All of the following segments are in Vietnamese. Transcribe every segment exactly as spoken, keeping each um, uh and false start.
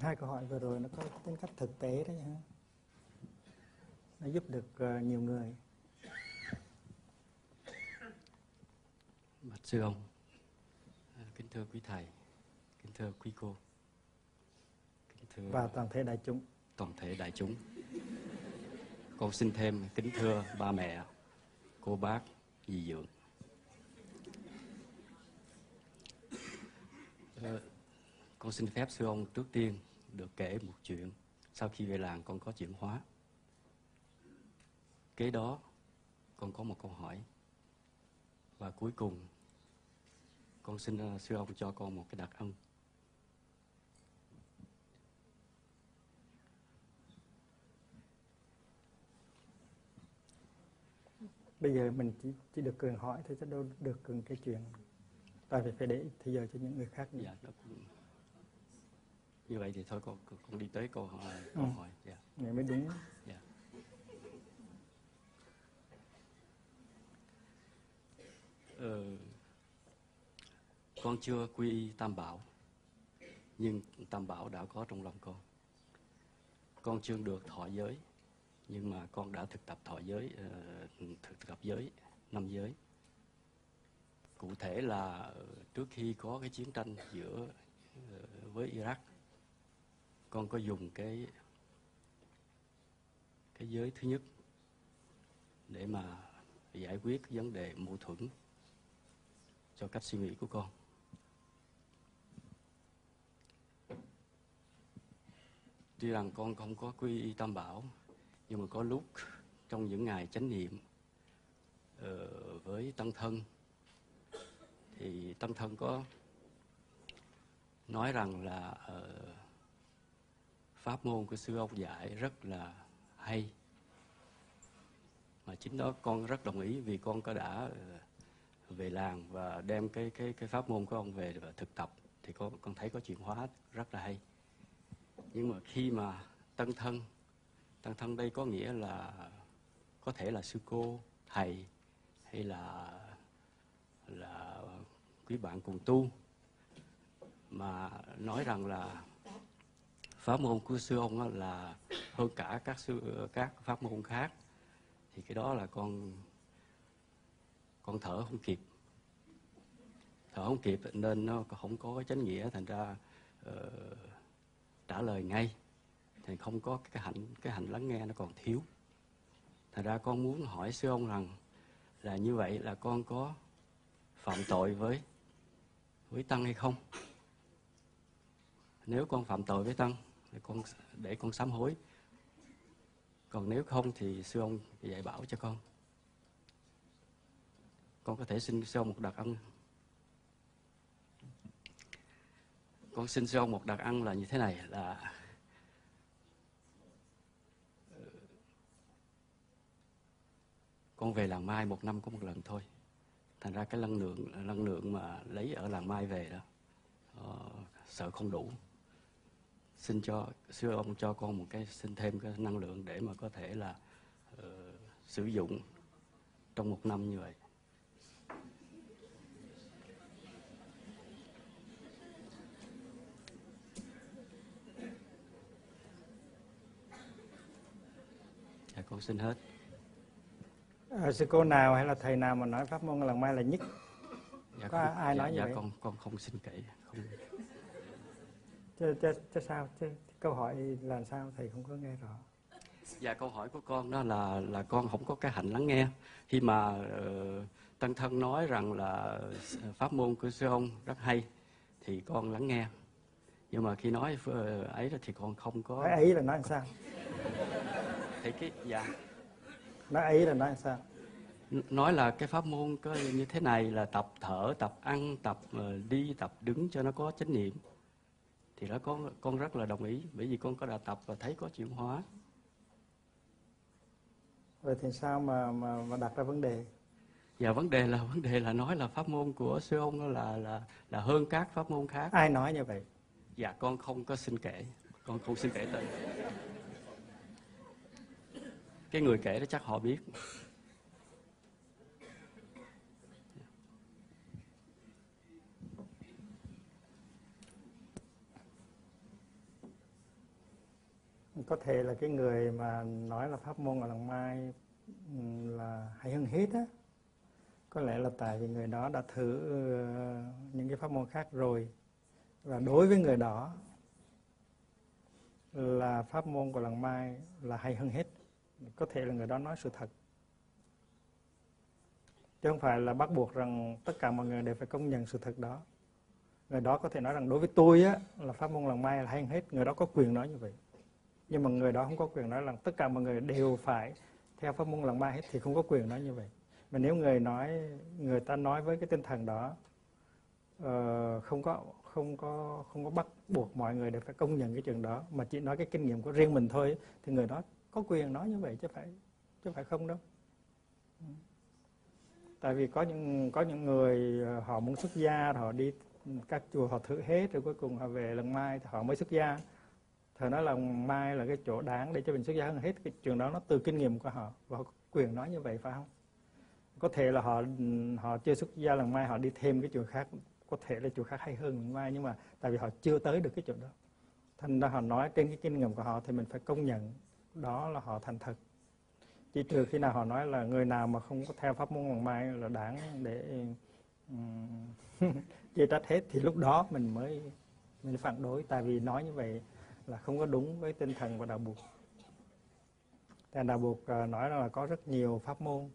Hai câu hỏi vừa rồi nó có tính cách thực tế đấy nhá. Nó giúp được uh, nhiều người. Bạch Sư Ông, à, kính thưa quý thầy, kính thưa quý cô, kính thưa và toàn thể đại chúng. Toàn thể đại chúng. Con xin thêm kính thưa ba mẹ, cô bác, dì dượng. À, con xin phép Sư Ông trước tiên được kể một chuyện. Sau khi về làng con có chuyển hóa. Kế đó con có một câu hỏi. Và cuối cùng con xin Sư Ông cho con một cái đặc ân. Bây giờ mình chỉ, chỉ được cường hỏi thôi chứ đâu được cường cái chuyện. Tại vì phải để thì giờ cho những người khác. Dạ, như vậy thì thôi con, con đi tới câu hỏi. Câu hỏi. Dạ. Này mới đúng. Dạ. Ờ, con chưa quy y Tam Bảo, nhưng Tam Bảo đã có trong lòng con. Con chưa được thọ giới, nhưng mà con đã thực tập thọ giới, uh, thực tập giới, năm giới. Cụ thể là trước khi có cái chiến tranh giữa uh, với Iraq, con có dùng cái cái giới thứ nhất để mà giải quyết vấn đề mâu thuẫn cho cách suy nghĩ của con. Tuy rằng con không có quy y Tam Bảo, nhưng mà có lúc trong những ngày chánh niệm uh, với tăng thân, thì tăng thân có nói rằng là uh, pháp môn của Sư Ông dạy rất là hay. Mà chính đó con rất đồng ý, vì con có đã uh, về làng và đem cái cái cái pháp môn của ông về và thực tập, thì con con thấy có chuyển hóa rất là hay. Nhưng mà khi mà tăng thân, tăng thân đây có nghĩa là có thể là sư cô, thầy, hay là là quý bạn cùng tu, mà nói rằng là pháp môn của Sư Ông là hơn cả các sư các pháp môn khác, thì cái đó là con con thở không kịp, thở không kịp nên nó không có chánh nghĩa, thành ra uh, trả lời ngay, thì không có cái hạnh cái hạnh lắng nghe nó còn thiếu. Thành ra con muốn hỏi Sư Ông rằng là như vậy là con có phạm tội với với tăng hay không? Nếu con phạm tội với tăng, để con để con sám hối. Còn nếu không thì Sư Ông dạy bảo cho con. Con có thể xin Sư Ông một đặc ân. Con xin Sư Ông một đặc ân là như thế này, là con về làng Mai một năm có một lần thôi. Thành ra cái năng lượng năng lượng mà lấy ở làng Mai về đó uh, sợ không đủ. Xin cho Sư Ông cho con một cái, xin thêm cái năng lượng để mà có thể là uh, sử dụng trong một năm như vậy. Con xin hết. À, sư cô nào hay là thầy nào mà nói pháp môn lần mai là nhất? Dạ, có không, ai dạ, nói dạ, như dạ, vậy? Con con không xin kể. Không. Chứ, chứ, chứ sao? Chứ, câu hỏi là sao thầy không có nghe rõ? Dạ, câu hỏi của con đó là là con không có cái hạnh lắng nghe. Khi mà uh, tăng thân nói rằng là pháp môn của Sư Ông rất hay, thì con lắng nghe. Nhưng mà khi nói uh, ấy thì con không có. Cái ấy là nói sao? Thì cái, dạ. Nói ấy là nói sao? Nói là cái pháp môn có như thế này là tập thở, tập ăn, tập đi, tập đứng cho nó có chánh niệm. Thì đó con, con rất là đồng ý, bởi vì con có đã tập và thấy có chuyển hóa. Vậy thì sao mà, mà, mà đặt ra vấn đề? Dạ, vấn đề là vấn đề là nói là pháp môn của Sư Ông là, là, là hơn các pháp môn khác. Ai nói như vậy? Dạ, con không có xin kể. Con không xin kể tên. Cái người kể đó chắc họ biết. thề là cái người mà nói là pháp môn ở Làng Mai là hay hơn hết á, có lẽ là tại vì người đó đã thử những cái pháp môn khác rồi, và đối với người đó là pháp môn của Làng Mai là hay hơn hết. Có thể là người đó nói sự thật, chứ không phải là bắt buộc rằng tất cả mọi người đều phải công nhận sự thật đó. Người đó có thể nói rằng đối với tôi á, là pháp môn Làng Mai là hay hơn hết, người đó có quyền nói như vậy. Nhưng mà người đó không có quyền nói rằng tất cả mọi người đều phải theo pháp môn Làng Mai hết, thì không có quyền nói như vậy. Mà nếu người nói, người ta nói với cái tinh thần đó, uh, không có không có không có bắt buộc mọi người đều phải công nhận cái chuyện đó, mà chỉ nói cái kinh nghiệm của riêng mình thôi, thì người đó có quyền nói như vậy, chứ phải chứ phải không đâu. Tại vì có những có những người họ muốn xuất gia, họ đi các chùa họ thử hết rồi, cuối cùng họ về Làng Mai thì họ mới xuất gia. Thầy nói là Làng Mai là cái chỗ đáng để cho mình xuất gia hơn hết, cái chuyện đó nó từ kinh nghiệm của họ, và họ có quyền nói như vậy, phải không? Có thể là họ họ chưa xuất gia Làng Mai, họ đi thêm cái chùa khác, có thể là chùa khác hay hơn Làng Mai, nhưng mà tại vì họ chưa tới được cái chỗ đó, thành ra họ nói trên cái kinh nghiệm của họ thì mình phải công nhận đó là họ thành thật. Chỉ trừ khi nào họ nói là người nào mà không có theo pháp môn Làng Mai là đáng để chia trách hết, thì lúc đó mình mới mình phản đối, tại vì nói như vậy là không có đúng với tinh thần của đạo Phật. Tại đạo Phật nói là có rất nhiều pháp môn,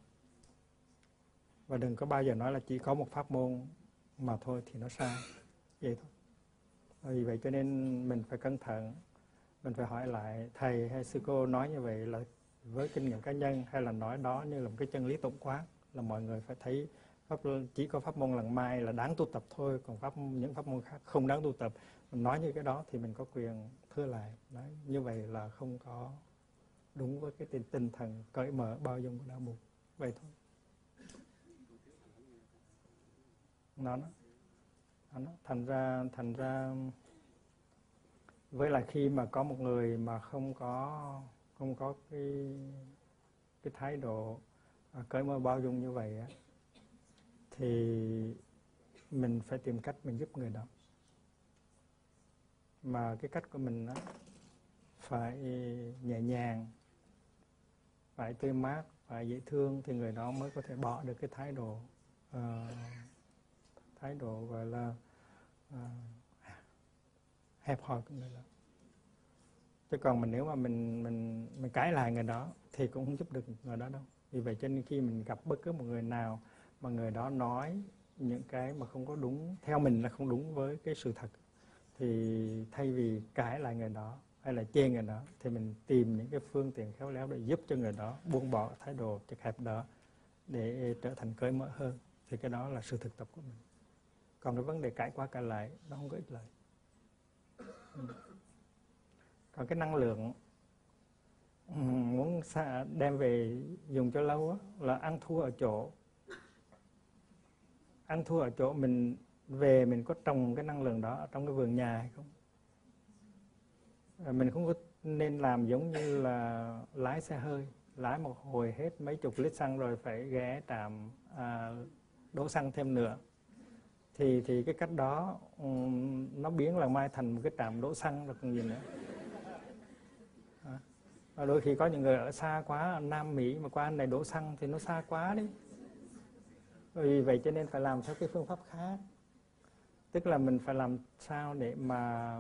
và đừng có bao giờ nói là chỉ có một pháp môn mà thôi thì nó sai, vậy thôi. Vì vậy cho nên mình phải cẩn thận, mình phải hỏi lại thầy hay sư cô nói như vậy là với kinh nghiệm cá nhân, hay là nói đó như là một cái chân lý tổng quát, là mọi người phải thấy pháp, chỉ có pháp môn Làng Mai là đáng tu tập thôi, còn pháp những pháp môn khác không đáng tu tập. Mình nói như cái đó thì mình có quyền thưa lại. Đấy, như vậy là không có đúng với cái tinh thần cởi mở bao dung của đạo Phật, vậy thôi. Nó, nó thành ra thành ra với lại khi mà có một người mà không có không có cái cái thái độ cởi mở bao dung như vậy á, thì mình phải tìm cách mình giúp người đó, mà cái cách của mình á phải nhẹ nhàng, phải tươi mát, phải dễ thương, thì người đó mới có thể bỏ được cái thái độ uh, thái độ gọi là uh, hẹp hòi của người đó. Chứ còn mình nếu mà mình mình mình cãi lại người đó thì cũng không giúp được người đó đâu. Vì vậy cho nên khi mình gặp bất cứ một người nào mà người đó nói những cái mà không có đúng, theo mình là không đúng với cái sự thật, thì thay vì cãi lại người đó hay là chê người đó, thì mình tìm những cái phương tiện khéo léo để giúp cho người đó buông bỏ thái độ chật hẹp đó để trở thành cởi mở hơn, thì cái đó là sự thực tập của mình. Còn cái vấn đề cãi qua cãi lại nó không có ích lợi. Còn cái năng lượng muốn đem về dùng cho lâu đó, là ăn thua ở chỗ. Ăn thua ở chỗ mình về mình có trồng cái năng lượng đó trong cái vườn nhà hay không? Mình không có nên làm giống như là lái xe hơi, lái một hồi hết mấy chục lít xăng rồi phải ghé trạm à, đổ xăng thêm nữa. Thì thì cái cách đó um, nó biến Làng Mai thành một cái trạm đổ xăng rồi còn gì nữa. À, đôi khi có những người ở xa quá, ở Nam Mỹ mà qua anh này đổ xăng thì nó xa quá đấy. Vì vậy cho nên phải làm theo cái phương pháp khác. Tức là mình phải làm sao để mà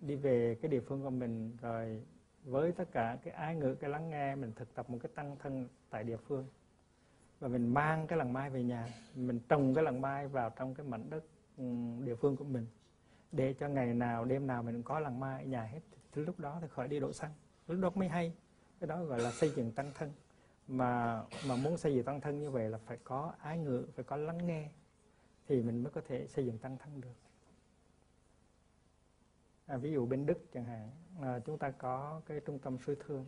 đi về cái địa phương của mình, rồi với tất cả cái ái ngữ, cái lắng nghe, mình thực tập một cái tăng thân tại địa phương. Và mình mang cái Làng Mai về nhà, mình trồng cái Làng Mai vào trong cái mảnh đất địa phương của mình, để cho ngày nào, đêm nào mình cũng có Làng Mai ở nhà hết. Thì lúc đó thì khỏi đi đổ xăng, lúc đó mới hay. Cái đó gọi là xây dựng tăng thân. Mà, mà muốn xây dựng tăng thân như vậy là phải có ái ngữ, phải có lắng nghe, thì mình mới có thể xây dựng tăng thân được. À, ví dụ bên Đức chẳng hạn, à, chúng ta có cái trung tâm suối thương.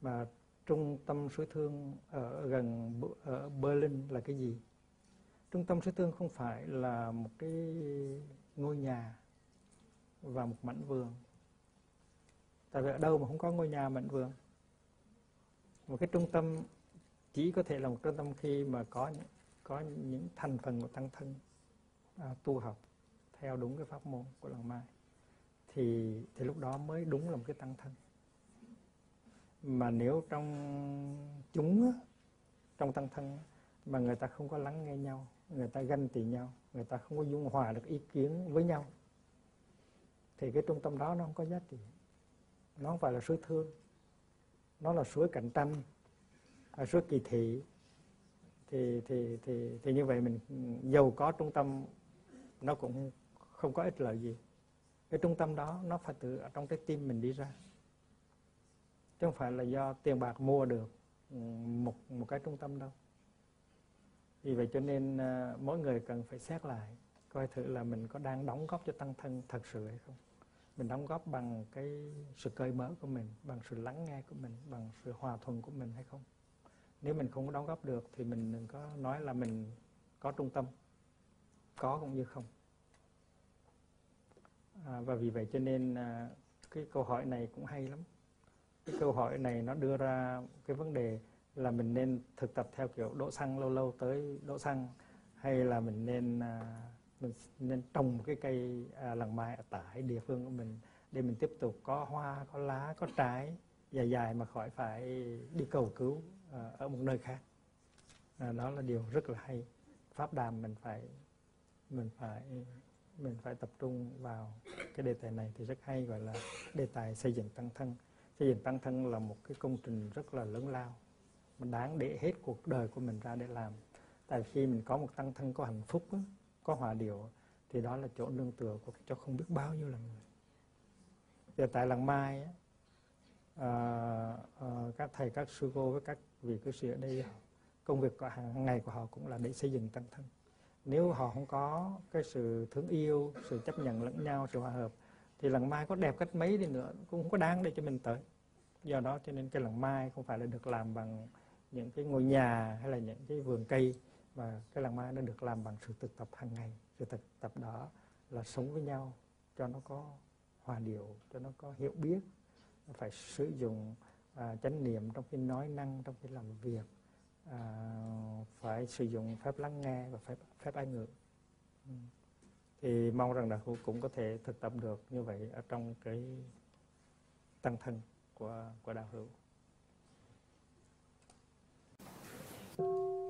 Mà trung tâm suối thương ở gần ở Berlin là cái gì? Trung tâm suối thương không phải là một cái ngôi nhà và một mảnh vườn. Tại vì ở đâu mà không có ngôi nhà, mảnh vườn? Một cái trung tâm chỉ có thể là một trung tâm khi mà có những, có những thành phần của tăng thân à, tu học theo đúng cái pháp môn của Làng Mai. thì thì lúc đó mới đúng là một cái tăng thân. Mà nếu trong chúng, trong tăng thân mà người ta không có lắng nghe nhau, người ta ganh tị nhau, người ta không có dung hòa được ý kiến với nhau, thì cái trung tâm đó nó không có giá trị. Nó không phải là suối thương, nó là suối cạnh tranh, là suối kỳ thị. Thì, thì, thì, thì như vậy mình giàu có trung tâm nó cũng không có ích lợi gì. Cái trung tâm đó nó phải từ ở trong trái tim mình đi ra, chứ không phải là do tiền bạc mua được một, một cái trung tâm đâu. Vì vậy cho nên mỗi người cần phải xét lại coi thử là mình có đang đóng góp cho tăng thân thật sự hay không. Mình đóng góp bằng cái sự cởi mở của mình, bằng sự lắng nghe của mình, bằng sự hòa thuận của mình hay không. Nếu mình không có đóng góp được thì mình đừng có nói là mình có trung tâm, có cũng như không. À, và vì vậy cho nên à, cái câu hỏi này cũng hay lắm. Cái câu hỏi này nó đưa ra cái vấn đề là mình nên thực tập theo kiểu đổ xăng, lâu lâu tới đổ xăng, hay là mình nên à, mình nên trồng một cái cây à, làng mai ở tại địa phương của mình để mình tiếp tục có hoa, có lá, có trái dài dài mà khỏi phải đi cầu cứu à, ở một nơi khác. À, đó là điều rất là hay. Pháp đàm mình phải mình phải mình phải tập trung vào cái đề tài này thì rất hay, gọi là đề tài xây dựng tăng thân. Xây dựng tăng thân là một cái công trình rất là lớn lao, mình đáng để hết cuộc đời của mình ra để làm. Tại khi mình có một tăng thân có hạnh phúc, có hòa điệu, thì đó là chỗ nương tựa của cho không biết bao nhiêu là người. Giờ tại làng Mai, à, à, các thầy, các sư cô với các vị cư sĩ ở đây, công việc của hàng ngày của họ cũng là để xây dựng tăng thân. Nếu họ không có cái sự thương yêu, sự chấp nhận lẫn nhau, sự hòa hợp, thì làng Mai có đẹp cách mấy đi nữa cũng không có đáng để cho mình tới. Do đó cho nên cái làng Mai không phải là được làm bằng những cái ngôi nhà hay là những cái vườn cây, mà cái làng Mai nó được làm bằng sự thực tập hàng ngày. Sự thực tập đó là sống với nhau cho nó có hòa điệu, cho nó có hiểu biết. Nó phải sử dụng à, chánh niệm trong khi nói năng, trong khi làm việc. À, phải sử dụng phép lắng nghe và phép, phép ái ngữ. Ừ. Thì mong rằng là cũng có thể thực tập được như vậy ở trong cái tăng thân của, của đạo hữu.